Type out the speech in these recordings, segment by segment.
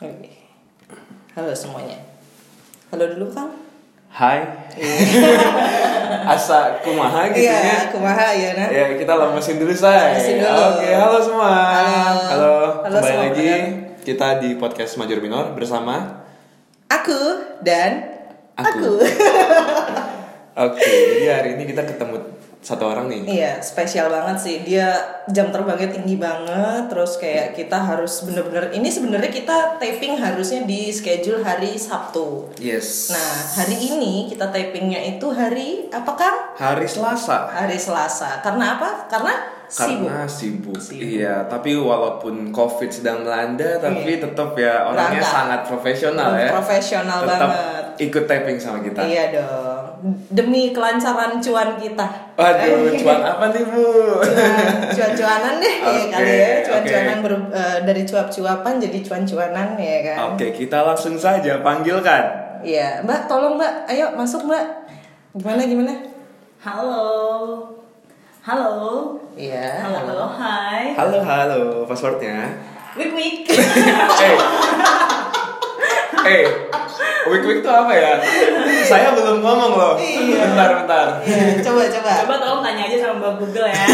Okay. Halo semuanya. Halo dulu Kang. Hai. Asa kumaha gitu ya. Iya, kumaha ya nah. Ya, kita lemesin dulu say. Oke, halo semua. Halo. Kembali lagi kita di Podcast Majur Bino bersama aku dan aku. Oke, jadi hari ini kita ketemu satu orang nih. Iya, spesial banget sih. Dia jam terbangnya tinggi banget. Terus kayak kita harus bener-bener, ini sebenarnya kita taping harusnya di schedule hari Sabtu. Yes. Nah, hari ini kita tapingnya itu hari apa Kang? Hari Selasa. Hari Selasa. Karena apa? Karena sibuk. Iya, tapi walaupun COVID sedang melanda, tapi tetap ya orangnya sangat profesional ya. Profesional banget. Ikut taping sama kita. Iya dong. Demi kelancaran cuan kita. Waduh, cuan apa nih Bu? Cuan-cuanan deh okay, ya kali ya. Cuan-cuanan dari cuap-cuapan jadi cuan-cuanan ya kan. Oke, kita langsung saja panggilkan. Iya, Mbak, tolong Mbak. Ayo masuk Mbak. Gimana? Halo. Iya. Halo, hai. Halo, passwordnya. Wik. Wik tuh apa ya? Saya belum ngomong loh. Iya. Bentar. Iya. Coba tolong tanya aja sama Mbak Google ya.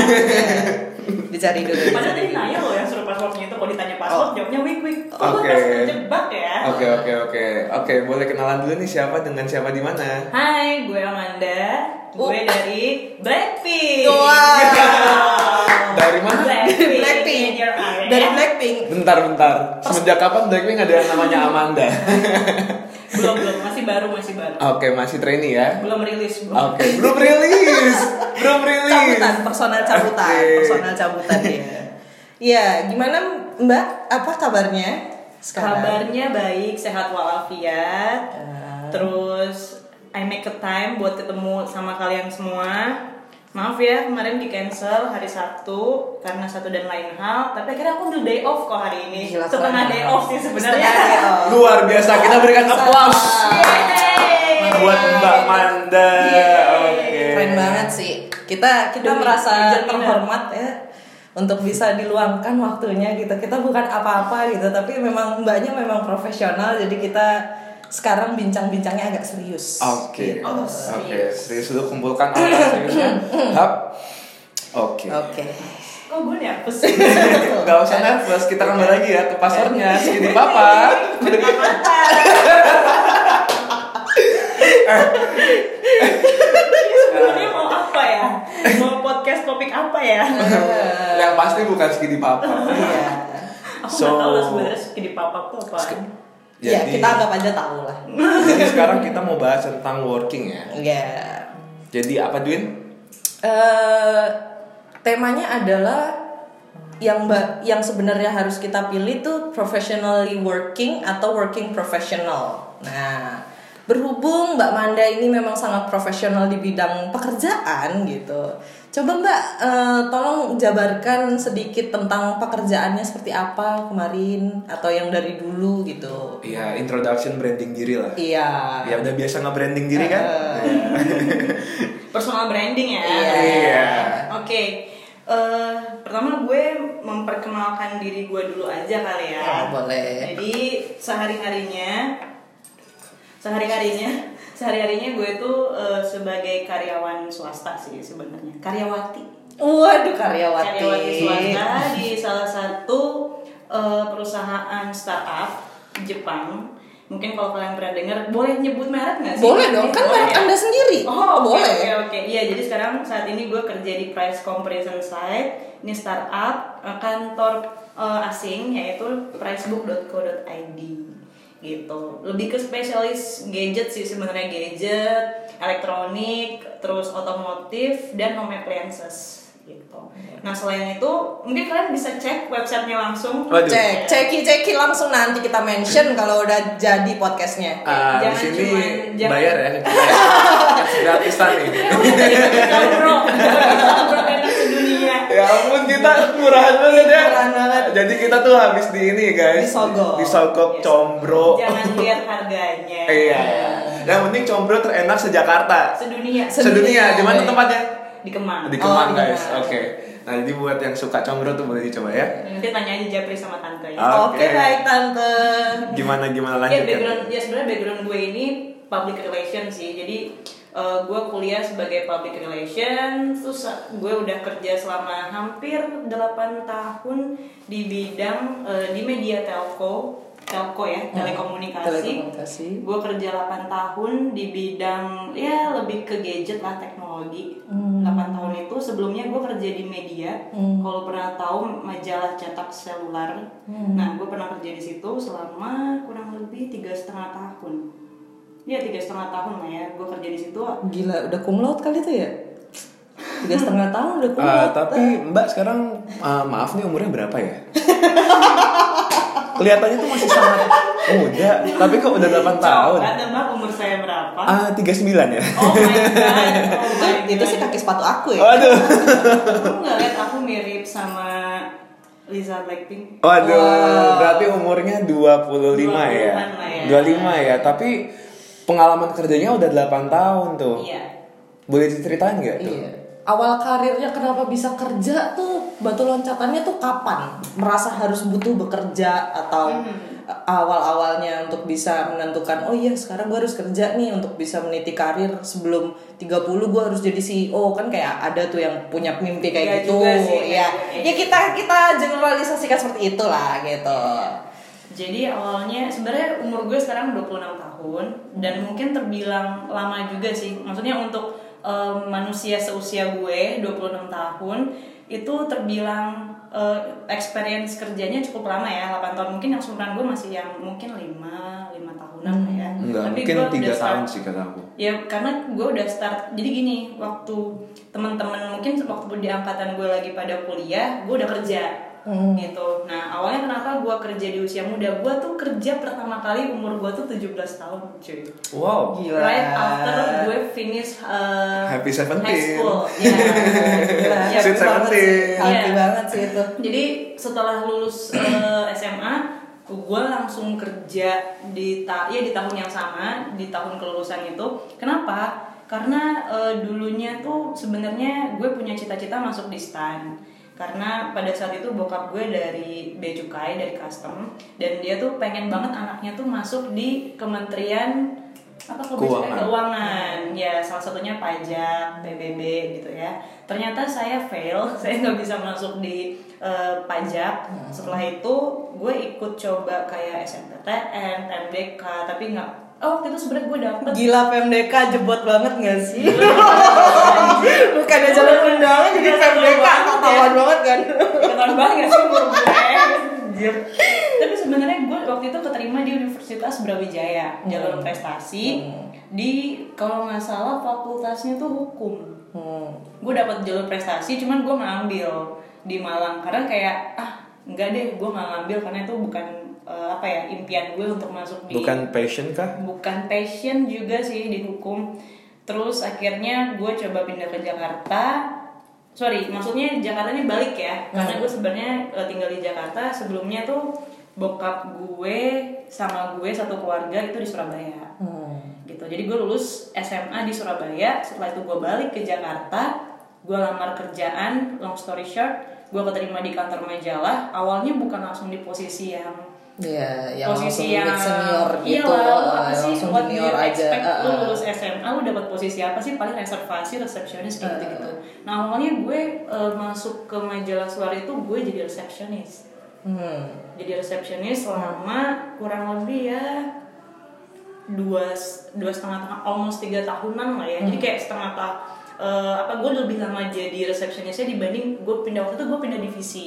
Dicari dulu. Padahal tadi nanya loh yang suruh passwordnya itu, kalau ditanya password jawabnya wik. Oke. Jebak ya. Oke. Oke, boleh kenalan dulu nih siapa dengan siapa di mana? Hai, gue Amanda. Gue dari Blackpink. Wow. Dari mana? Blackpink. Dari Blackpink. Bentar. Semenjak kapan Blackpink ada yang namanya Amanda? Belum, masih baru. Oke, masih trainee ya. Belum rilis. Oke, belum rilis. Personal cabutan ya. Ya, gimana Mbak? Apa kabarnya? Sekarang? Kabarnya baik, sehat walafiat. Terus I make a time buat ketemu sama kalian semua. Maaf ya, kemarin di cancel hari Sabtu karena satu dan lain hal. Tapi akhirnya aku udah day off kok hari ini. Gila, setengah day off sih sebenarnya. Luar biasa, kita berikan aplaus buat Mbak Manda. Okay. Keren banget sih. Kita merasa terhormat ya untuk bisa diluangkan waktunya gitu. Kita bukan apa-apa gitu, tapi memang Mbaknya memang profesional. Jadi kita sekarang bincang-bincangnya agak serius. Oke, serius dulu, kumpulkan apa seriusnya. Oke. Kok gue nervous? Gak usah nervous, kita kembali lagi ya ke pasarnya. Segini papa. Sebenarnya mau apa ya? Mau podcast topik apa ya? Yang pasti bukan segini papa. Aku gak tau lah sebenarnya segini papa tuh apaan. Jadi, ya, kita anggap aja tahu lah. Jadi sekarang kita mau bahas tentang working ya. Yeah. Jadi apa Dwin? Temanya adalah yang sebenarnya harus kita pilih tuh professionally working atau working professional. Nah, berhubung Mbak Manda ini memang sangat profesional di bidang pekerjaan gitu. Coba Mbak tolong jabarkan sedikit tentang pekerjaannya seperti apa kemarin atau yang dari dulu gitu. Iya, introduction branding diri lah. Iya. Ya udah biasa nge-branding diri kan? Personal branding ya. Iya. Okay. Pertama gue memperkenalkan diri gue dulu aja kali ya. Oh, boleh. Jadi sehari-harinya gue tuh sebagai karyawan swasta sih sebenarnya. Karyawati swasta di salah satu perusahaan startup Jepang. Mungkin kalau kalian pernah dengar, boleh nyebut merek nggak sih? Boleh dong, kan merek Anda sendiri. Oh, boleh. Oke. Iya, jadi saat ini gue kerja di price comparison site. Ini startup kantor asing, yaitu pricebook.co.id. gitu. Lebih ke spesialis gadget sih sebenarnya, gadget, elektronik, terus otomotif dan home appliances gitu. Nah, selain itu mungkin kalian bisa cek websitenya langsung. Ceki langsung, nanti kita mention kalau udah jadi podcastnya. Jangan bayar ya. Gratisan nih. Ya ampun, kita murahan banget ya. Jadi kita tuh habis di ini guys, disogok combro. Jangan lihat harganya. Iya. Yang penting combro terenak se-Jakarta. Sedunia. Cuman tempatnya di Kemang guys. Oke. Nah, jadi buat yang suka combro tuh boleh dicoba ya. Nanti tanya aja Japri sama Tante ya. Oke, baik Tante. Gimana lanjut? Ya sebenarnya background gue ini public relation sih. Jadi gue kuliah sebagai public relation. Terus gue udah kerja selama hampir 8 tahun di bidang di media telco ya, telekomunikasi. Gue kerja 8 tahun di bidang ya lebih ke gadget lah, teknologi. 8 tahun itu sebelumnya gue kerja di media. Kalau pernah tahu majalah cetak selular. Nah, gue pernah kerja di situ selama kurang lebih 3,5 tahun. Ya 3,5 tahun lah ya, gue kerja di situ. Gila, udah kumlaut kali tuh ya? 3,5 tahun udah kumlaut. Tapi Mbak sekarang maaf nih umurnya berapa ya? Kelihatannya tuh masih sangat muda, tapi kok udah 8 tahun. Coba tebak umur saya berapa? 39 ya. Oh my god. Itu sih kaki sepatu aku ya. Waduh. Kamu enggak lihat aku mirip sama Lisa Blackpink? Waduh, berarti umurnya 25 ya. 25 ya, tapi pengalaman kerjanya udah 8 tahun tuh. Iya. Boleh diceritain enggak tuh? Iya. Awal karirnya kenapa bisa kerja tuh, batu loncatannya tuh kapan? Merasa harus butuh bekerja atau awal-awalnya untuk bisa menentukan, oh iya sekarang gue harus kerja nih untuk bisa meniti karir sebelum 30 gue harus jadi CEO. Kan kayak ada tuh yang punya mimpi kayak gitu. Ya, ya kita generalisasikan seperti itulah gitu. Jadi awalnya sebenarnya umur gue sekarang 26 tahun dan mungkin terbilang lama juga sih. Maksudnya untuk manusia seusia gue 26 tahun itu terbilang experience kerjanya cukup lama ya, 8 tahun. Mungkin yang seumuran gue masih yang mungkin 5 tahunan ya. Enggak, tapi mungkin 3 tahun sih kata aku. Ya karena gue udah start. Jadi gini, waktu teman-teman mungkin waktu di angkatan gue lagi pada kuliah, gue udah kerja. Gitu. Nah, awalnya kenapa gue kerja di usia muda? Gue tuh kerja pertama kali umur gue tuh 17 tahun, cuy. Wow, gila. Right after gue finish Happy 17 high school. Ya, Sweet 17. Happy banget sih itu. Jadi, setelah lulus SMA, gue langsung kerja di tahun yang sama, di tahun kelulusan itu. Kenapa? Karena dulunya tuh sebenarnya gue punya cita-cita masuk di STAN. Karena pada saat itu bokap gue dari Bea Cukai, dari Custom, dan dia tuh pengen banget anaknya tuh masuk di Kementerian Keuangan. Ya, salah satunya pajak, PBB gitu ya. Ternyata saya fail, saya nggak bisa masuk di pajak. Setelah itu gue ikut coba kayak SNMPTN, PMDK, tapi nggak. Waktu itu sebenernya gue dapet. Gila, PMDK jebot banget gak sih? Bukan ada jalan undangan jadi PMDK ketahuan banget kan? Ketahuan banget gak sih umur gue? Tapi sebenarnya gue waktu itu keterima di Universitas Brawijaya, jalur prestasi di kalau gak salah fakultasnya tuh hukum. Gue dapet jalur prestasi, cuman gue ngambil di Malang karena kayak enggak deh, gue gak ngambil karena itu bukan impian gue untuk masuk di. Bukan passion kah? Bukan passion juga sih di hukum. Terus akhirnya gue coba pindah ke Jakarta. Sorry, maksudnya Jakarta ini balik ya. Karena gue sebenarnya tinggal di Jakarta. Sebelumnya tuh bokap gue sama gue satu keluarga itu di Surabaya. Gitu. Jadi gue lulus SMA di Surabaya. Setelah itu gue balik ke Jakarta. Gue lamar kerjaan, long story short, gue keterima di kantor majalah. Awalnya bukan langsung di posisi yang posisi yang senior gitu. Apa sih buat senior aja. Lu lulus SMA lu dapat posisi apa sih? Paling reservasi, resepsionis gitu. Nah, awalnya gue masuk ke majalah Suara itu gue jadi resepsionis. Jadi resepsionis selama kurang lebih ya 2,5 tahun, almost 3 tahunan lah ya. Jadi kayak setengah tahun. Gue lebih lama jadi resepsionisnya dibanding gue pindah. Waktu itu gue pindah divisi.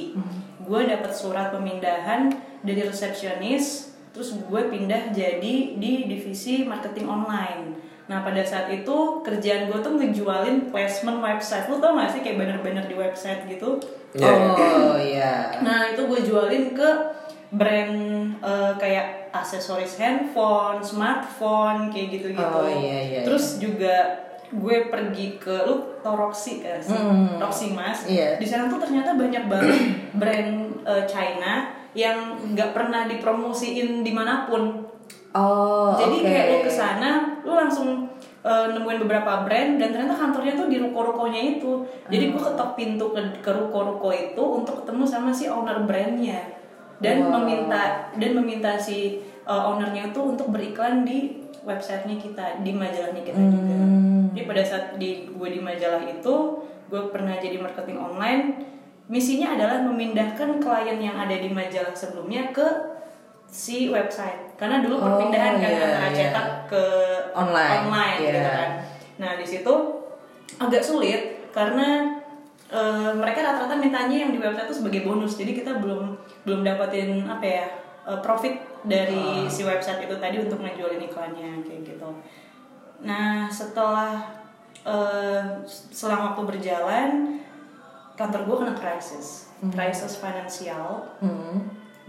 Gue dapat surat pemindahan dari resepsionis, terus gue pindah jadi di divisi marketing online. Nah, pada saat itu kerjaan gue tuh ngejualin placement website. Lu tau gak sih kayak banner-banner di website gitu? Nah, itu gue jualin ke brand kayak aksesoris handphone, smartphone, kayak gitu-gitu. Terus juga gue pergi ke lu tau Roxy kan sih, Roxy Mas. Di sana tuh ternyata banyak banget brand China yang nggak pernah dipromosiin dimanapun. Jadi kayak lu kesana, lu langsung nemuin beberapa brand, dan ternyata kantornya tuh di ruko-rukonya itu. Jadi gue ketok pintu ke ruko-ruko itu untuk ketemu sama si owner brandnya, dan meminta si ownernya itu untuk beriklan di websitenya kita, di majalahnya kita juga. Jadi pada saat gue di majalah itu, gue pernah jadi marketing online. Misinya adalah memindahkan klien yang ada di majalah sebelumnya ke si website, karena dulu perpindahan kan cetak ke online gitu kan. Nah di situ agak sulit karena mereka rata-rata mintanya yang di website itu sebagai bonus, jadi kita belum dapetin profit dari si website itu tadi untuk ngejualin iklannya kayak gitu. Nah selang waktu berjalan, kantor gue kena krisis finansial.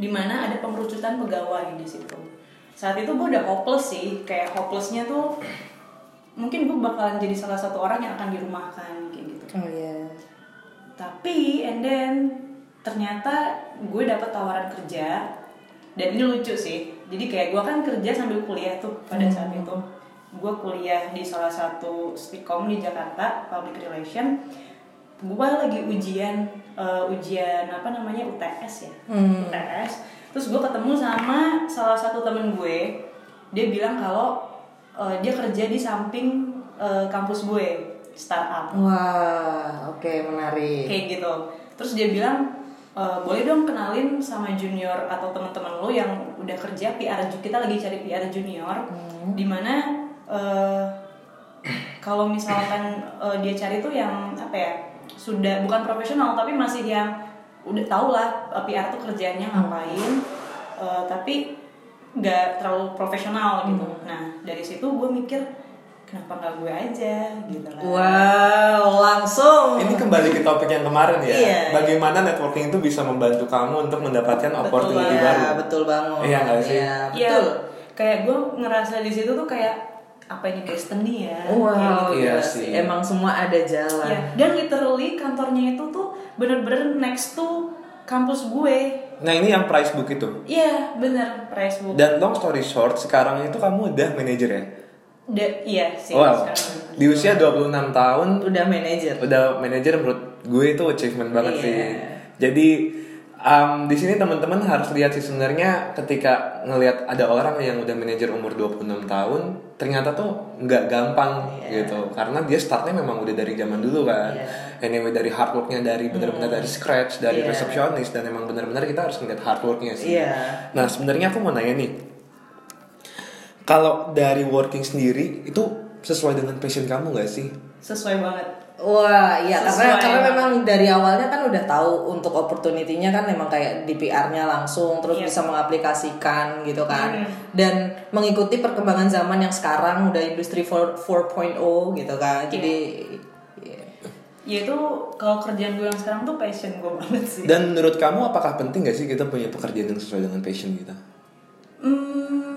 Di mana ada pengerucutan pegawai di situ. Saat itu gue udah hopeless sih, kayak hopelessnya tuh mungkin gue bakalan jadi salah satu orang yang akan dirumahkan kayak gitu. Tapi ternyata gue dapet tawaran kerja, dan ini lucu sih. Jadi kayak gue kan kerja sambil kuliah tuh pada saat itu. Gue kuliah di salah satu Stikom di Jakarta, Public Relation. Gue lagi ujian UTS ya. UTS. Terus gue ketemu sama salah satu temen gue. Dia bilang kalau dia kerja di samping kampus gue, startup. Wah, oke, menarik. Kayak gitu. Terus dia bilang, boleh dong kenalin sama junior atau teman-teman lo yang udah kerja PR. Kita lagi cari PR junior. Dimana kalau misalkan dia cari tuh yang sudah bukan profesional tapi masih yang udah tau lah PR tuh kerjanya ngapain, tapi nggak terlalu profesional gitu. Nah dari situ gue mikir kenapa nggak gue aja gitu lah. Wow, langsung ini kembali ke topik yang kemarin ya. Iya, bagaimana networking itu bisa membantu kamu untuk mendapatkan opportunity baru. Betul banget. Iya nggak sih? Iya, kayak gue ngerasa di situ tuh kayak apa ini destiny ya. Wow, iya sih. Emang semua ada jalan. Ya, dan literally kantornya itu tuh bener-bener next to kampus gue. Nah, ini yang Pricebook itu. Iya, bener, Pricebook. Dan long story short, sekarang itu kamu udah manajer ya? Iya sih. Wow. Di usia 26 tahun udah manajer. Udah manajer, menurut gue itu achievement banget sih. Jadi di sini teman-teman harus lihat sih sebenarnya, ketika ngelihat ada orang yang udah manajer umur 26 tahun, ternyata tuh nggak gampang gitu. Karena dia startnya memang udah dari zaman dulu kan. Anyway, dari hard worknya, dari benar-benar dari scratch, dari resepsionis, dan emang benar-benar kita harus ngeliat hard worknya sih. Nah, sebenarnya aku mau nanya nih. Kalau dari working sendiri itu sesuai dengan passion kamu nggak sih? Sesuai banget. Wah, iya, karena memang dari awalnya kan udah tahu untuk opportunity-nya kan memang kayak di PR-nya langsung, terus bisa mengaplikasikan gitu kan. Dan mengikuti perkembangan zaman yang sekarang udah industri 4.0 gitu kan. Jadi itu kalau kerjaan gue yang sekarang tuh passion gue banget sih. Dan menurut kamu apakah penting gak sih kita punya pekerjaan yang sesuai dengan passion kita?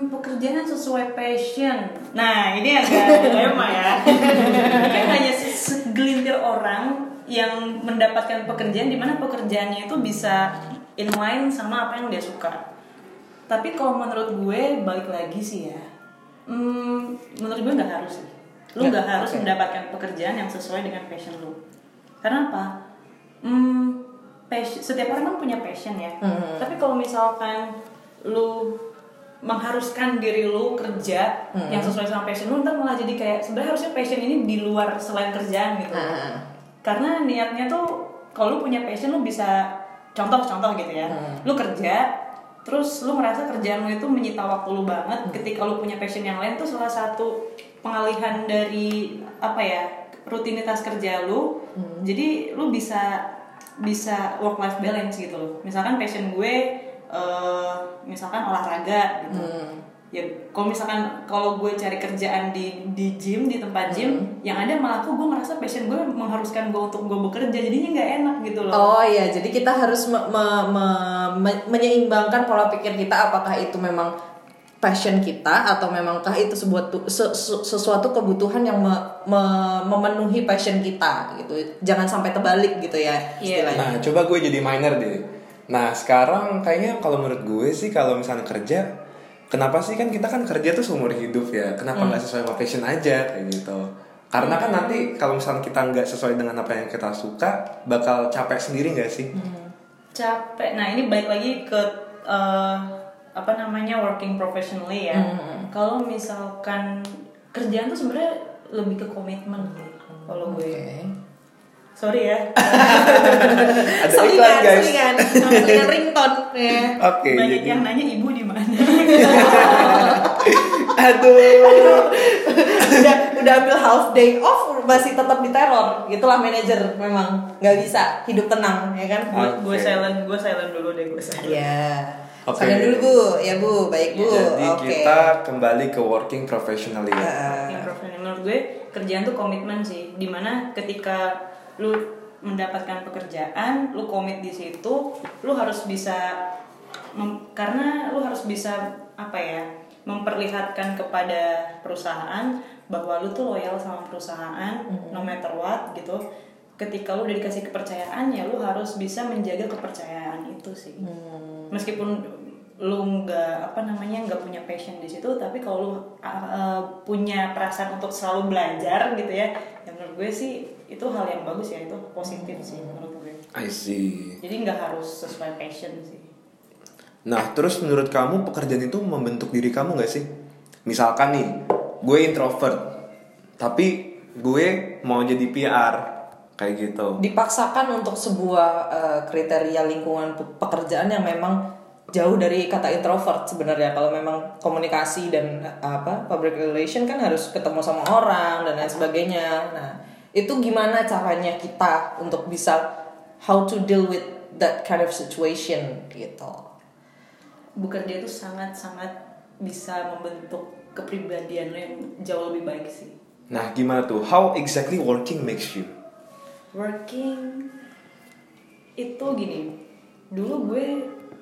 Pekerjaan yang sesuai passion. Nah, ini agak dilema ya. Mungkin hanya segelintir orang yang mendapatkan pekerjaan di mana pekerjaannya itu bisa inline sama apa yang dia suka. Tapi kalau menurut gue balik lagi sih ya. Menurut gue nggak harus sih. Lu nggak harus mendapatkan pekerjaan yang sesuai dengan passion lu. Karena apa? Setiap orang kan punya passion ya. Tapi kalau misalkan lu mengharuskan diri lu kerja yang sesuai sama passion lu, ntar malah jadi kayak sebenarnya harusnya passion ini di luar selain kerjaan gitu. Karena niatnya tuh kalau lu punya passion lu bisa contoh gitu ya. Lu kerja terus lu merasa kerjaan lu itu menyita waktu lu banget. Ketika lu punya passion yang lain tuh salah satu pengalihan dari rutinitas kerja lu. Jadi lu bisa work life balance gitu loh. Misalkan passion gue misalkan olahraga gitu. Ya kalau gue cari kerjaan di gym, di tempat gym yang ada malah gue merasa passion gue mengharuskan gue untuk gue bekerja, jadinya nggak enak gitu loh. Oh iya, jadi kita harus menyeimbangkan pola pikir kita, apakah itu memang passion kita atau memangkah itu sesuatu kebutuhan yang memenuhi passion kita gitu. Jangan sampai terbalik gitu ya istilahnya. Nah coba gue jadi minor deh. Nah sekarang kayaknya kalau menurut gue sih, kalau misalnya kerja kenapa sih kan kita kan kerja tuh seumur hidup ya, kenapa nggak sesuai sama passion aja kayak gitu. Karena kan nanti kalau misalnya kita nggak sesuai dengan apa yang kita suka, bakal capek sendiri nggak sih? Capek. Nah ini balik lagi ke working professionally ya. Kalau misalkan kerjaan tuh sebenarnya lebih ke komitmen kalau gue. Sorry ya. Ada iklan guys. Selingan ringtone ya. Okay, banyak jadi yang nanya ibu di mana. Aduh. Udah ambil half day off masih tetap diteror. Gitulah manajer memang. Enggak bisa hidup tenang ya kan. Okay. Gue silent dulu deh. Iya. Oke. Okay. Dulu Bu, ya Bu, baik Bu. Jadi kita kembali ke working professional ya. Working professional gue kerjaan tuh komitmen sih. Dimana ketika lu mendapatkan pekerjaan, lu komit di situ, lu harus bisa karena lu harus bisa memperlihatkan kepada perusahaan bahwa lu tuh loyal sama perusahaan no matter what gitu. Ketika lu udah dikasih kepercayaan, ya lu harus bisa menjaga kepercayaan itu sih. Meskipun lu nggak punya passion di situ, tapi kalau lu punya perasaan untuk selalu belajar gitu ya, menurut gue sih itu hal yang bagus ya, itu positif sih menurut gue. I see. Jadi nggak harus sesuai passion sih. Nah, terus menurut kamu pekerjaan itu membentuk diri kamu nggak sih? Misalkan nih, gue introvert, tapi gue mau jadi PR kayak gitu. Dipaksakan untuk sebuah kriteria lingkungan pekerjaan yang memang jauh dari kata introvert sebenarnya. Kalau memang komunikasi dan public relation kan harus ketemu sama orang dan lain sebagainya. Nah, itu gimana caranya kita untuk bisa how to deal with that kind of situation gitu. Bekerja itu sangat-sangat bisa membentuk kepribadian lo yang jauh lebih baik sih. Nah, gimana tuh? How exactly working makes you? Working itu gini. Dulu gue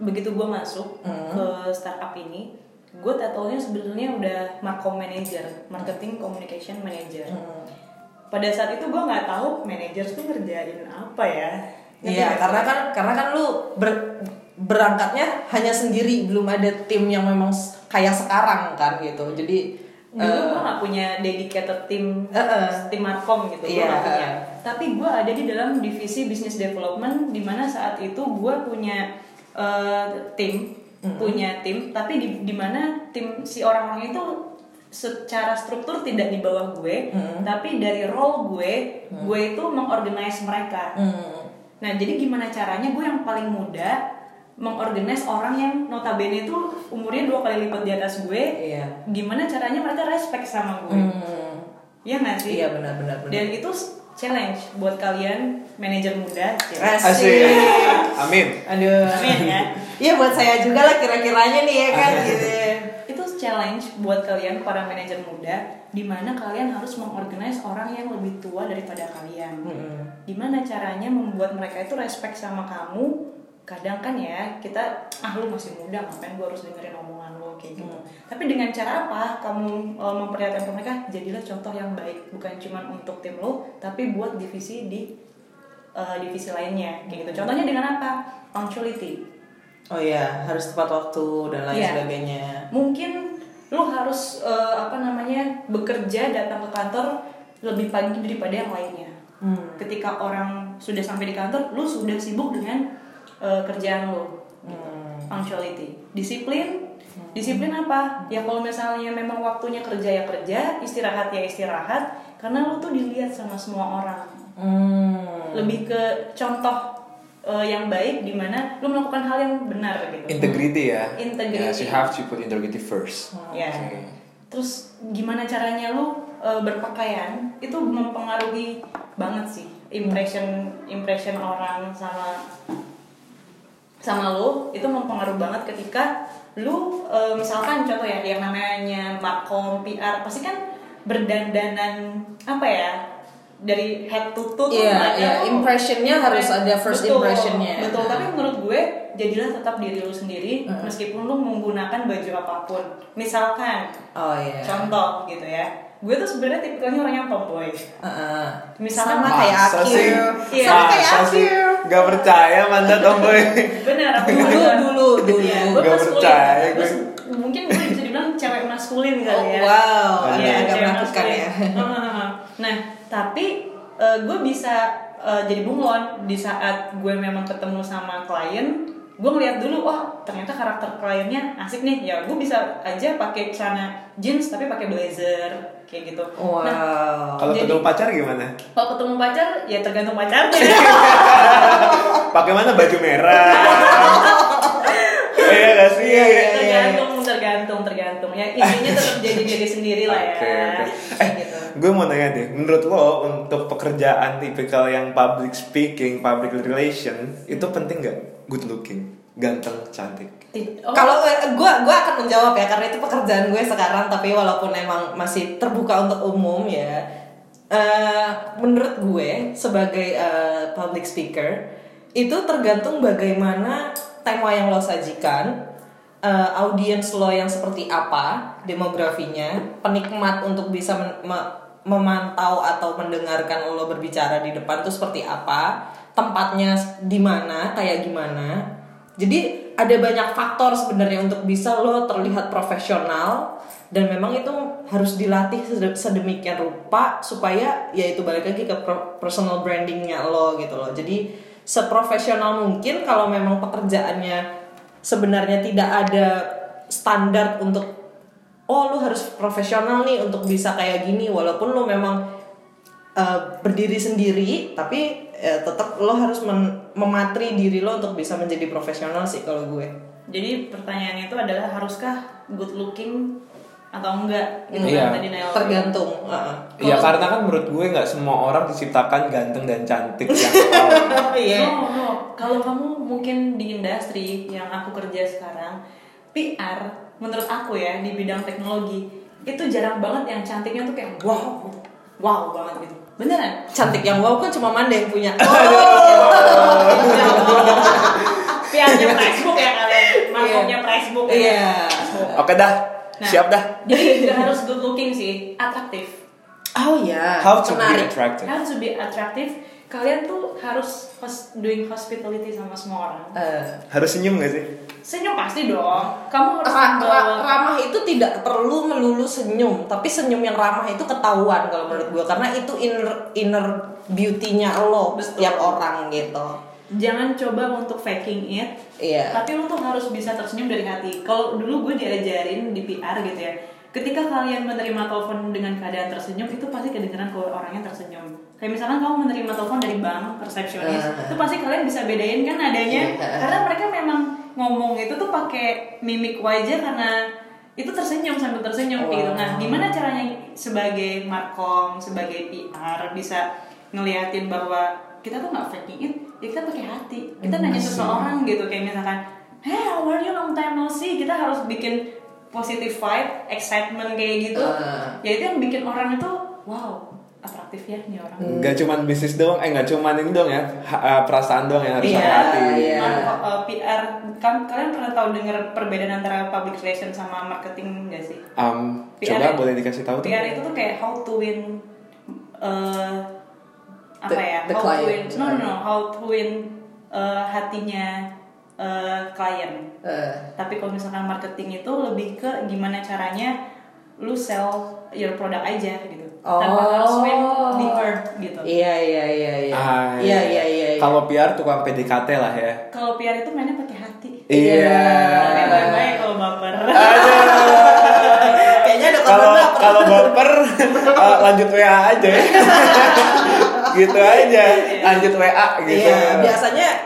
begitu gue masuk ke startup ini, gue tatonya sebenarnya udah markom manager, marketing communication manager. Pada saat itu gue nggak tahu manajer tuh ngerjain apa ya. Iya, karena kan lu berangkatnya hanya sendiri, belum ada tim yang memang kayak sekarang kan gitu. Jadi dulu gue nggak punya dedicated tim markom gitu. Iya. Gua tapi gue ada di dalam divisi business development, di mana saat itu gue punya tim, tapi di mana tim si orang-orang itu secara struktur tidak di bawah gue, tapi dari role gue itu mengorganize mereka. Nah, jadi gimana caranya gue yang paling muda mengorganize orang yang notabene itu umurnya 2 kali lipat di atas gue, gimana caranya mereka respect sama gue? Iya nggak sih? Iya, benar. Dan itu challenge buat kalian manajer muda. Asik. Amin. Aduh. Amin ya. Iya buat saya juga lah kira-kiranya nih ya kan gitu. Challenge buat kalian para manajer muda, di mana kalian harus mengorganize orang yang lebih tua daripada kalian. Gimana caranya membuat mereka itu respect sama kamu? Kadang kan ya kita lu masih muda, ngapain gue harus dengerin omongan lo kayak gitu. Tapi dengan cara apa kamu memperlihatkan ke mereka? Jadilah contoh yang baik, bukan cuma untuk tim lo, tapi buat divisi di divisi lainnya kayak gitu. Contohnya dengan apa? Punctuality. Oh iya, harus tepat waktu dan lain sebagainya. Mungkin lo harus bekerja datang ke kantor lebih pagi daripada yang lainnya. Ketika orang sudah sampai di kantor, lo sudah sibuk dengan kerjaan lo gitu. Punctuality, disiplin apa ya? Kalau misalnya memang waktunya kerja, istirahat ya istirahat, karena lo tuh dilihat sama semua orang. Lebih ke contoh yang baik, di mana lo melakukan hal yang benar gitu. Integrity ya. Integrity. Yeah, you have to put integrity first. Ya. Yeah. Okay. Terus gimana caranya lo berpakaian itu mempengaruhi banget sih impression orang sama lo, itu mempengaruhi banget ketika lo misalkan contoh ya yang namanya markom PR pasti kan berdandanan dari head to toe. Impressionnya harus ada first impressionnya. Betul, tapi menurut gue jadilah tetap diri lu sendiri meskipun lu menggunakan baju apapun. Misalkan, contoh gitu ya, gue tuh sebenarnya tipikalnya orang yang tomboy. Misalkan sama kayak aku. Gak percaya manda tomboy. Bener, dulu. Gue pas kuliah, mungkin gue maskulin kali ya. Wow, agak menakutkan ya. Nah, tapi gue bisa jadi bunglon di saat gue memang ketemu sama klien. Gue ngeliat dulu, wah ternyata karakter kliennya asik nih, ya gue bisa aja pakai celana jeans tapi pakai blazer kayak gitu. Wow. Nah, kalau ketemu pacar gimana? Kalau ketemu pacar ya tergantung pacarnya. Pakai mana, baju merah? Iya nggak sih? Tergantung. Ya intinya tetap jadi diri sendiri lah ya. Okay. Gitu. Gue mau nanya deh, menurut lo untuk pekerjaan tipikal yang public speaking, public relation itu penting nggak? Good looking, ganteng, cantik. Kalau gue akan menjawab ya, karena itu pekerjaan gue sekarang. Tapi walaupun emang masih terbuka untuk umum ya, menurut gue sebagai public speaker itu tergantung bagaimana tema yang lo sajikan, audiens lo yang seperti apa, demografinya, penikmat untuk bisa memantau atau mendengarkan lo berbicara di depan tuh seperti apa, tempatnya di mana, kayak gimana. Jadi ada banyak faktor sebenarnya untuk bisa lo terlihat profesional, dan memang itu harus dilatih sedemikian rupa supaya ya itu balik lagi ke personal brandingnya lo gitu loh. Jadi seprofesional mungkin. Kalau memang pekerjaannya sebenarnya tidak ada standar untuk oh lo harus profesional nih untuk bisa kayak gini, walaupun lo memang berdiri sendiri, tapi tetap lo harus mematri diri lo untuk bisa menjadi profesional sih kalau gue. Jadi pertanyaannya itu adalah haruskah good looking atau enggak gitu kan tadi Naila? Tergantung. Iya, karena kan menurut gue nggak semua orang diciptakan ganteng dan cantik. No. Kalau kamu mungkin di industri yang aku kerja sekarang, PR menurut aku ya di bidang teknologi itu jarang banget yang cantiknya tuh kayak wow banget gitu. Beneran? Cantik yang wow kan cuma Manda yang punya. Piannya pricebook ya kalian. Mangkoknya pricebook. Iya. Oke dah. Nah, siap dah. Jadi tidak harus good looking sih, atraktif. Oh ya. Yeah. How to be attractive. Kalian tuh harus doing hospitality sama semua orang. Harus senyum nggak sih? Senyum pasti dong. Kamu harus ramah itu tidak perlu melulu senyum, tapi senyum yang ramah itu ketahuan kalau menurut gue, karena itu inner beauty-nya lo setiap orang gitu. Jangan coba untuk faking it. Iya. Tapi lo tuh harus bisa tersenyum dari hati. Kalau dulu gue diajarin di PR gitu ya, ketika kalian menerima telepon dengan keadaan tersenyum, itu pasti kedengeran kalau orangnya tersenyum. Kayak misalkan kamu menerima telepon dari bank, resepsionis, itu pasti kalian bisa bedain kan nadanya, karena mereka memang ngomong itu tuh pakai mimik wajah karena itu tersenyum, sambil tersenyum gitu. Nah, gimana caranya sebagai markom, sebagai PR bisa ngeliatin bahwa kita tuh nggak faking it, ya kita pakai hati. Kita nanya seseorang gitu, kayak misalkan, hey, how are you, long time no see. Kita harus bikin positive vibe, excitement kayak gitu. Ya itu yang bikin orang itu wow, atraktif ya nih orang. Enggak cuman bisnis doang, enggak cuman ini doang ya. Perasaan doang yang harus hati. Iya. PR kan kalian pernah tahu dengar perbedaan antara public relation sama marketing enggak sih? PR coba boleh dikasih tahu tuh. PR itu tuh kayak how to win how to win hatinya klien. Tapi kalau misalkan marketing itu lebih ke gimana caranya lu sell your product aja gitu. Tanpa harus win the earth gitu. Iya. Kalau PR tukang PDKT lah ya. Kalau PR itu mainnya pakai hati. Iya. Baik-baik kalau baper. Kayaknya ada kalau baper lanjut WA aja. Gitu aja, lanjut WA gitu. Iya,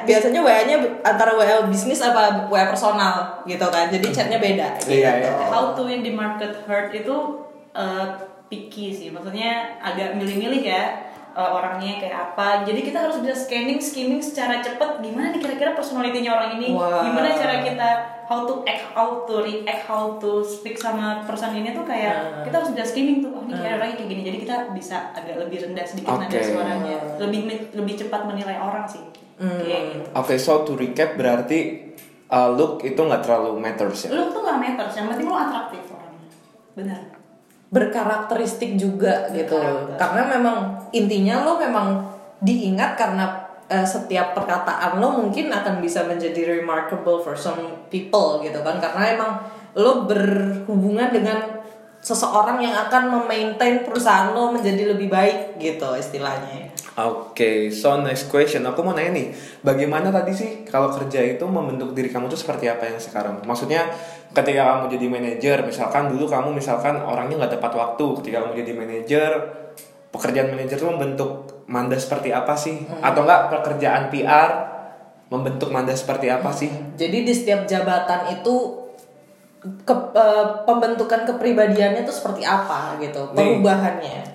biasanya WA-nya antara WA bisnis apa WA personal gitu kan. Jadi chatnya beda gitu. Iya. How to win the market heart itu picky sih. Maksudnya agak milih-milih ya orangnya kayak apa. Jadi kita harus bisa skimming secara cepat gimana nih kira-kira personalitinya orang ini. Wow. Gimana cara kita how to act, how to react, how to speak sama person ini tuh kayak kita harus bisa skimming tuh. Oh ini kayak orangnya kayak gini. Jadi kita bisa agak lebih rendah sedikit nada suaranya. Lebih cepat menilai orang sih. Gitu. Okay, so to recap berarti look itu enggak terlalu matters ya. Look tuh enggak matters, yang penting lo atraktif orangnya. Benar. Berkarakteristik juga gitu. Karena memang intinya lo memang diingat karena setiap perkataan lo mungkin akan bisa menjadi remarkable for some people gitu kan. Karena emang lo berhubungan dengan seseorang yang akan memaintain perusahaan lo menjadi lebih baik gitu istilahnya. Oke, so next question. Aku mau nanya nih, bagaimana tadi sih kalau kerja itu membentuk diri kamu tuh seperti apa yang sekarang? Maksudnya ketika kamu jadi manajer, misalkan dulu kamu orangnya nggak tepat waktu, ketika kamu jadi manajer, pekerjaan manajer tuh membentuk Manda seperti apa sih? Atau enggak pekerjaan PR membentuk Manda seperti apa sih? Jadi di setiap jabatan itu pembentukan kepribadiannya tuh seperti apa gitu, perubahannya.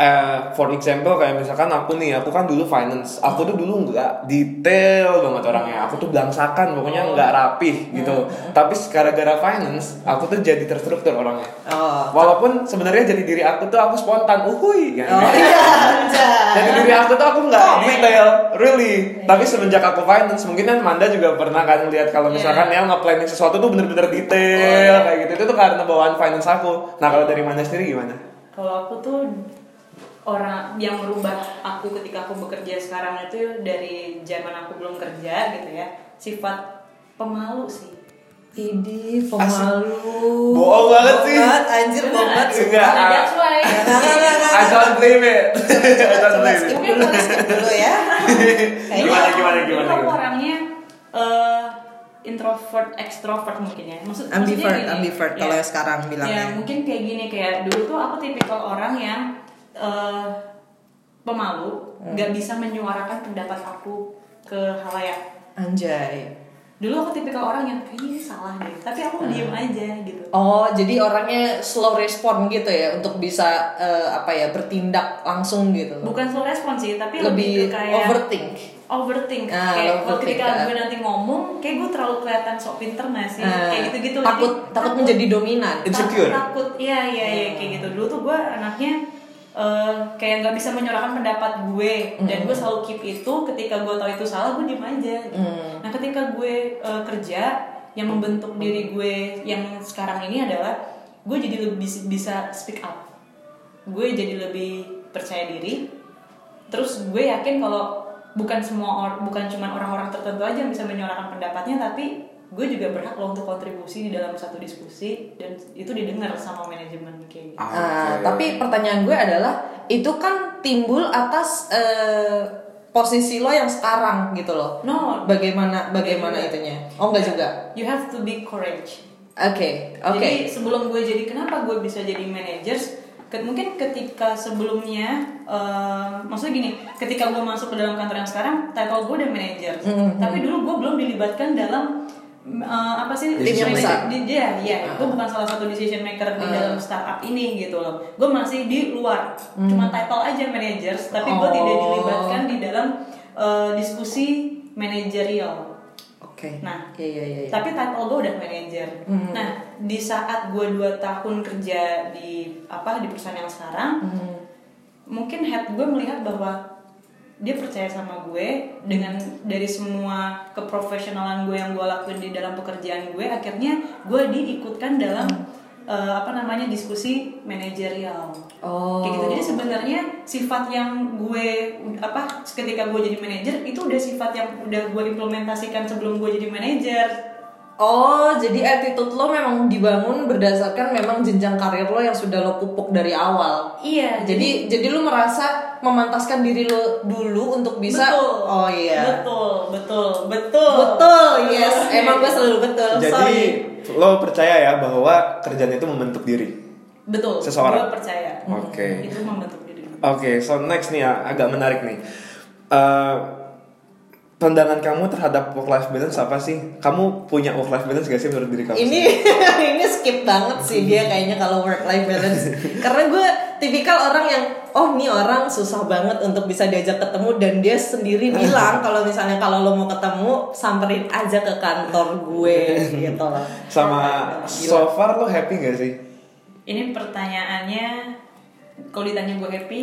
For example kayak misalkan aku kan dulu finance, aku tuh dulu nggak detail banget orangnya, aku tuh belangsakan, pokoknya nggak rapih gitu. Tapi gara-gara finance, aku tuh jadi terstruktur orangnya. Walaupun sebenarnya jadi diri aku tuh aku spontan, jadi diri aku tuh aku nggak detail, really. Tapi semenjak aku finance, mungkin kan Manda juga pernah kan lihat kalau misalkan yang nge-planning sesuatu tuh bener-bener detail. Kayak gitu, itu tuh karena bawaan finance aku. Nah kalau dari Manda sendiri gimana? Kalau aku tuh orang yang merubah aku ketika aku bekerja sekarang itu dari zaman aku belum kerja gitu ya, sifat pemalu sih. Idi pemalu. Bohong banget sih. Anjir banget. That's why. I don't blame it. Mungkin aku skip dulu ya. Gimana? Aku orangnya introvert, extrovert mungkin ya. Ambivert kalau ya sekarang bilangnya. Ya mungkin kayak gini, kayak dulu tuh aku tipikal orang yang pemalu, nggak bisa menyuarakan pendapat aku ke halayak. Anjay. Dulu aku tipikal orang yang kayaknya salah deh, tapi aku diem aja gitu. Oh, jadi orangnya slow respon gitu ya, untuk bisa bertindak langsung gitu. Bukan slow respon sih, tapi lebih kayak overthink. Kayak ketika gue nanti ngomong, kayak gue terlalu kelihatan sok pinter nggak sih? Kayak gitu-gitu. Takut menjadi dominan. Insecure. Takut, iya kayak gitu. Dulu tuh gue anaknya kayak nggak bisa menyuarakan pendapat gue, dan gue selalu keep itu. Ketika gue tahu itu salah, gue diem aja gitu. Nah ketika gue kerja, yang membentuk diri gue yang sekarang ini adalah gue jadi lebih bisa speak up, gue jadi lebih percaya diri. Terus gue yakin kalau bukan cuma orang-orang tertentu aja yang bisa menyuarakan pendapatnya, tapi gue juga berhak loh untuk kontribusi di dalam satu diskusi, dan itu didengar sama manajemen kayak gitu. Tapi pertanyaan gue adalah, itu kan timbul atas posisi lo yang sekarang gitu loh. No. Bagaimana itunya? Oh enggak juga. You have to be courage. Oke. Jadi sebelum gue jadi, kenapa gue bisa jadi managers? Mungkin ketika sebelumnya, maksudnya gini, ketika gue masuk ke dalam kantor yang sekarang, title gue udah manager. Tapi dulu gue belum dilibatkan dalam gue bukan salah satu decision maker di dalam startup ini gitu loh. Gue masih di luar, cuma title aja managers, tapi gue tidak dilibatkan di dalam diskusi manajerial. Nah, tapi title gue udah manager. Nah, di saat gue 2 tahun kerja di perusahaan yang sekarang, mungkin head gue melihat bahwa dia percaya sama gue, dengan dari semua keprofesionalan gue yang gue lakuin di dalam pekerjaan gue, akhirnya gue diikutkan dalam diskusi manajerial. Kayak gitu. Jadi sebenarnya sifat yang gue ketika gue jadi manajer itu udah sifat yang udah gue implementasikan sebelum gue jadi manajer. Jadi attitude lo memang dibangun berdasarkan memang jenjang karir lo yang sudah lo pupuk dari awal. Iya. Jadi lo merasa memantaskan diri lo dulu untuk bisa. Betul. Oh iya. Betul. Yes. Emang gue selalu betul. Jadi lo percaya ya bahwa kerjaan itu membentuk diri. Betul. Seseorang. Gue percaya. Oke. Itu membentuk diri. Oke. So next nih ya, agak menarik nih. Pandangan kamu terhadap work-life balance apa sih? Kamu punya work-life balance gak sih menurut diri kamu? Ini skip banget sih dia kayaknya kalau work-life balance. Karena gue tipikal orang yang, nih orang susah banget untuk bisa diajak ketemu, dan dia sendiri bilang kalau misalnya kalau lo mau ketemu, samperin aja ke kantor gue gitu loh. Sama so far lo happy gak sih? Ini pertanyaannya, kalau ditanya gue happy.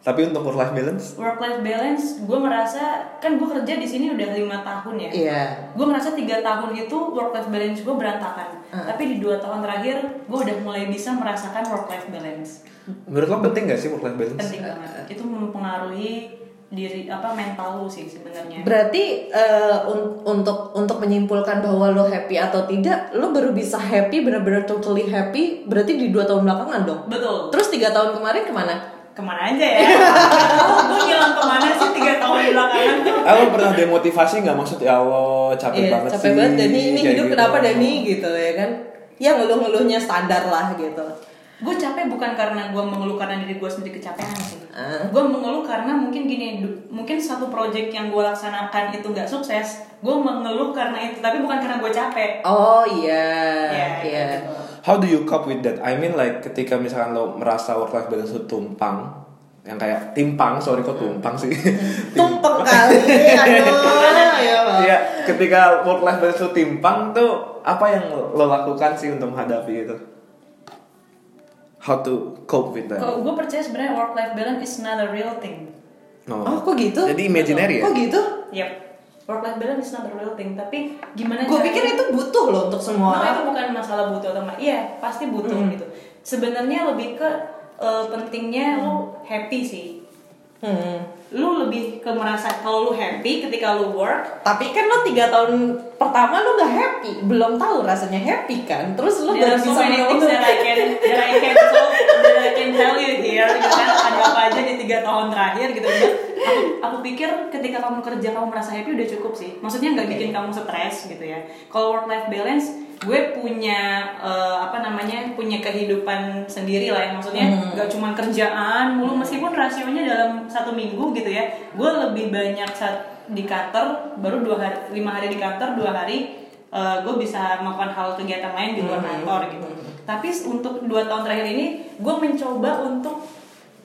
Tapi untuk work life balance gue merasa kan gue kerja di sini udah 5 tahun ya. Yeah. Gue merasa 3 tahun itu work life balance gue berantakan. Tapi di 2 tahun terakhir gue udah mulai bisa merasakan work life balance. Menurut lo penting gak sih work life balance? Penting banget. Itu mempengaruhi diri apa mental lu sih sebenarnya. Berarti untuk menyimpulkan bahwa lo happy atau tidak, lo baru bisa happy benar-benar totally happy berarti di 2 tahun belakangan dong. Betul. Terus 3 tahun kemarin kemana? Kemana aja ya? Gue ngilang kemana sih 3 tahun belakangan tuh? Lo pernah demotivasi nggak, maksud ya Allah capek banget capek sih. Capek banget Dani, ini hidup gitu. Kenapa Dani gitu ya kan? Ya ngeluh-ngeluhnya standar lah gitu. Gue capek bukan karena gue mengeluh karena diri gue sendiri kecapean sih. Gue mengeluh karena mungkin gini, mungkin satu project yang gue laksanakan itu nggak sukses. Gue mengeluh karena itu, tapi bukan karena gue capek. Oh iya. Yeah. Gitu. How do you cope with that? I mean like ketika misalkan lo merasa work life balance itu tumpang, yang kayak timpang, sorry kok tumpang sih. Tumpang kali. Aduh. Iya. Ketika work life balance itu timpang tuh, apa yang lo lakukan sih untuk menghadapi itu? How to cope with that? Gue percaya sebenarnya work life balance is not a real thing. Oh, kok gitu? Jadi imaginary ya? Kok gitu? Yep. Work life balance is not a real thing. Tapi gimana? Gue pikir itu butuh loh untuk semua. Nah, itu bukan masalah butuh atau enggak. Iya, pasti butuh gitu. Sebenarnya lebih ke pentingnya lu happy sih. Lu lebih ke merasa kalau lu happy ketika lu work, tapi kan lu 3 tahun pertama lu gak happy, belum tahu rasanya happy kan, terus lu baru bisa mengeluh. That I can tell you here, gitu kan, ada apa aja di 3 tahun terakhir gitu. Aku pikir ketika kamu kerja kamu merasa happy udah cukup sih, maksudnya gak bikin kamu stres gitu ya. Kalau work life balance, gue punya punya kehidupan sendiri lah ya, maksudnya gak cuma kerjaan mulu, meskipun rasionya dalam 1 minggu gitu ya, gue lebih banyak saat di kantor, baru 5 hari di kantor, 2 hari gue bisa melakukan hal kegiatan lain di luar kantor gitu. Tapi untuk 2 tahun terakhir ini gue mencoba untuk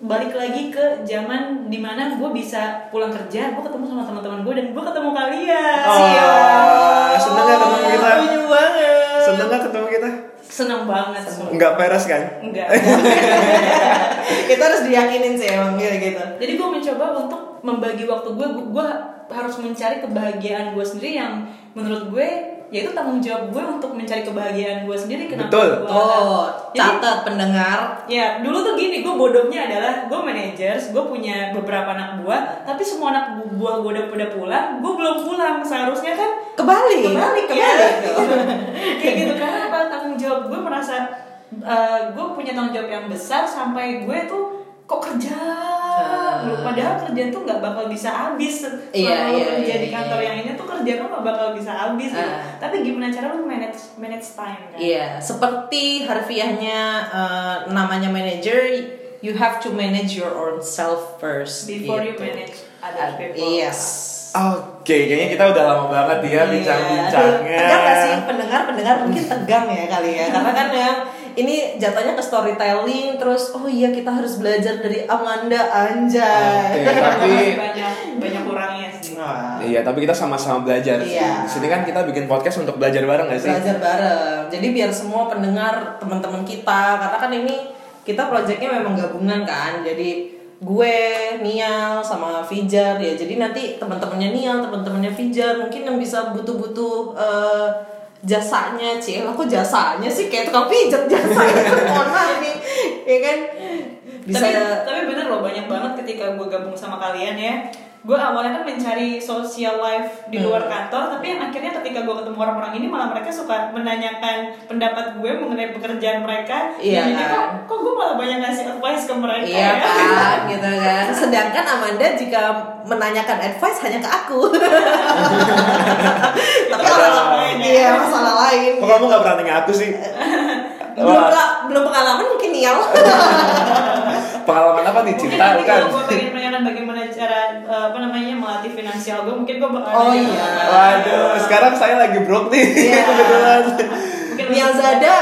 balik lagi ke zaman dimana gue bisa pulang kerja, gue ketemu sama teman-teman gue dan gue ketemu kalian. Seneng gak ketemu kita? Seneng gak ketemu kita? Seneng banget. Nggak peres kan? Enggak. Itu harus diyakinin sih emang gitu. Jadi gue mencoba untuk membagi waktu gue harus mencari kebahagiaan gue sendiri yang menurut gue yaitu tanggung jawab gue untuk mencari kebahagiaan gue sendiri. Kenapa? Betul. Catat pendengar. Ya, dulu tuh gini, gue bodohnya adalah gue manajer, gue punya beberapa anak buah, tapi semua anak buah gue udah pulang, gue belum pulang. Seharusnya kan kebalik. Ya, gitu. Kayak gitu karena apa? Tanggung jawab gue merasa gue punya tanggung jawab yang besar sampai gue tuh kok kerja padahal kerjaan tuh nggak bakal bisa habis. Kerja di kantor yang ini tuh kerjaan lo nggak bakal bisa habis gitu. Tapi gimana cara lo manage time kan? Seperti harfiahnya namanya manager, you have to manage your own self first before you manage other people. Oke, kayaknya kita udah lama banget ya bincang-bincangnya. Tegang gak sih pendengar mungkin tegang ya kali ya, karena kan yang ini jatuhnya ke storytelling, terus kita harus belajar dari Amanda anjay. Tapi banyak kurangnya sih. Iya, tapi kita sama-sama belajar sih. Sini kan kita bikin podcast untuk belajar bareng gak sih? Belajar bareng. Jadi biar semua pendengar teman-teman kita, karena kan ini kita projectnya memang gabungan kan. Jadi gue, Nial, sama Fijar ya. Jadi nanti teman-temannya Nial, teman-temannya Fijar mungkin yang bisa butuh-butuh jasanya, Cila, kok jasanya sih kayak tukang pijat jasanya semua nih, ya kan? Bisa. Tapi bener loh, banyak banget ketika gue gabung sama kalian ya. Gue awalnya kan mencari social life di luar kantor, tapi yang akhirnya ketika gue ketemu orang-orang ini malah mereka suka menanyakan pendapat gue mengenai pekerjaan mereka. Iya. Jadi kok gue malah banyak ngasih advice ke mereka. Iya ya? Kan, gitu kan. Sedangkan Amanda jika menanyakan advice hanya ke aku. Tapi orang lain. Iya, masalah lain. Kok kamu nggak berani ngaku sih? belum pengalaman mungkin ya. Pengalaman apa nih cinta kan? Kalau gue pengen menanyakan bagaimana cara melatih finansial gue, mungkin gue bakal. Waduh, sekarang saya lagi broke nih kebetulan. Nialzada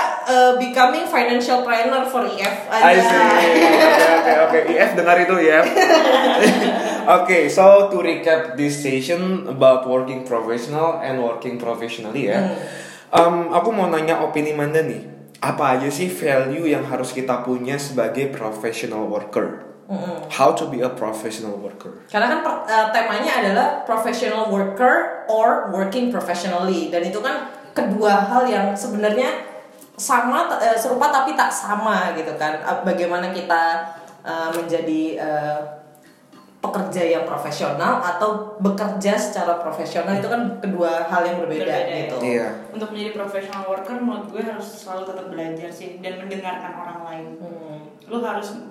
becoming financial planner for EF aja. I see. Oke. EF dengar itu ya. Okay, so to recap this session about working professional and working professionally ya. Aku mau nanya opini Manda nih. Apa aja sih value yang harus kita punya sebagai professional worker? How to be a professional worker? Karena kan temanya adalah professional worker or working professionally, dan itu kan kedua hal yang sebenarnya sama, serupa tapi tak sama gitu kan. Bagaimana kita menjadi pekerja yang profesional atau bekerja secara profesional, itu kan kedua hal yang berbeda gitu. Iya. Untuk menjadi professional worker menurut gue harus selalu tetap belajar sih dan mendengarkan orang lain. Lo harus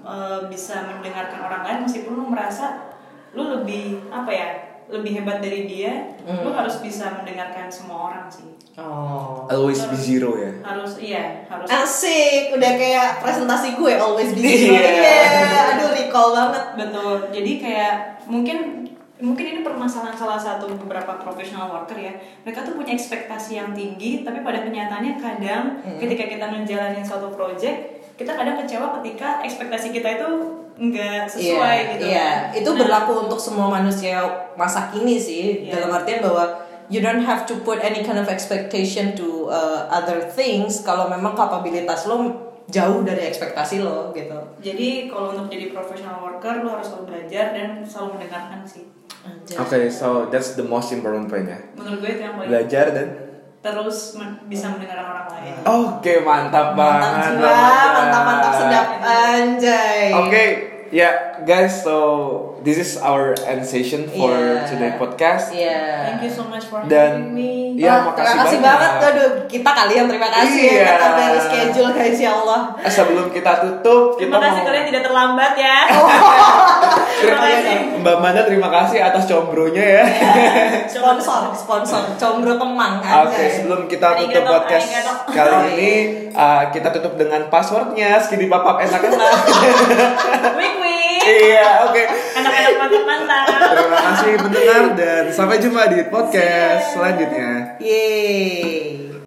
bisa mendengarkan orang lain meskipun lo merasa lo lebih apa ya, lebih hebat dari dia. Lo harus bisa mendengarkan semua orang sih. Oh, always be zero ya. Harus, iya, harus. Asik, udah kayak presentasi gue always be zero. Iya. Aduh, recall banget. Betul. Jadi kayak mungkin ini permasalahan salah satu beberapa professional worker ya. Mereka tuh punya ekspektasi yang tinggi, tapi pada kenyataannya kadang ketika kita menjalani suatu project, kita kadang kecewa ketika ekspektasi kita itu nggak sesuai gitu. Iya, itu berlaku untuk semua manusia masa kini sih, dalam artian bahwa you don't have to put any kind of expectation to other things kalau memang kapabilitas lo jauh dari ekspektasi lo gitu. Jadi kalau untuk jadi professional worker lo harus selalu belajar dan selalu mendengarkan sih. Okay, so that's the most important point ya. Menurut gue itu yang paling. Belajar dan terus bisa mendengarkan orang lain. Okay, mantap banget. Mantap sedap anjay. Okay. Yeah, guys, so this is our end session for today podcast. Yeah. Thank you so much for having me. Yeah, makasih banget. Aduh, kita kalian terima kasih ya karena ada schedule guys, ya Allah. Sebelum kita tutup, kita makasih kalian tidak terlambat ya. Terima kasih. Mbak Manda terima kasih atas combronya ya. Sponsor combro teman kan. Okay, sebelum kita tutup podcast kali ini, kita tutup dengan passwordnya Skidi Papap enak-enak. Iya, okay. Anak-anak mantap-mantap. Terima kasih pendengar dan sampai jumpa di podcast selanjutnya. Yeay.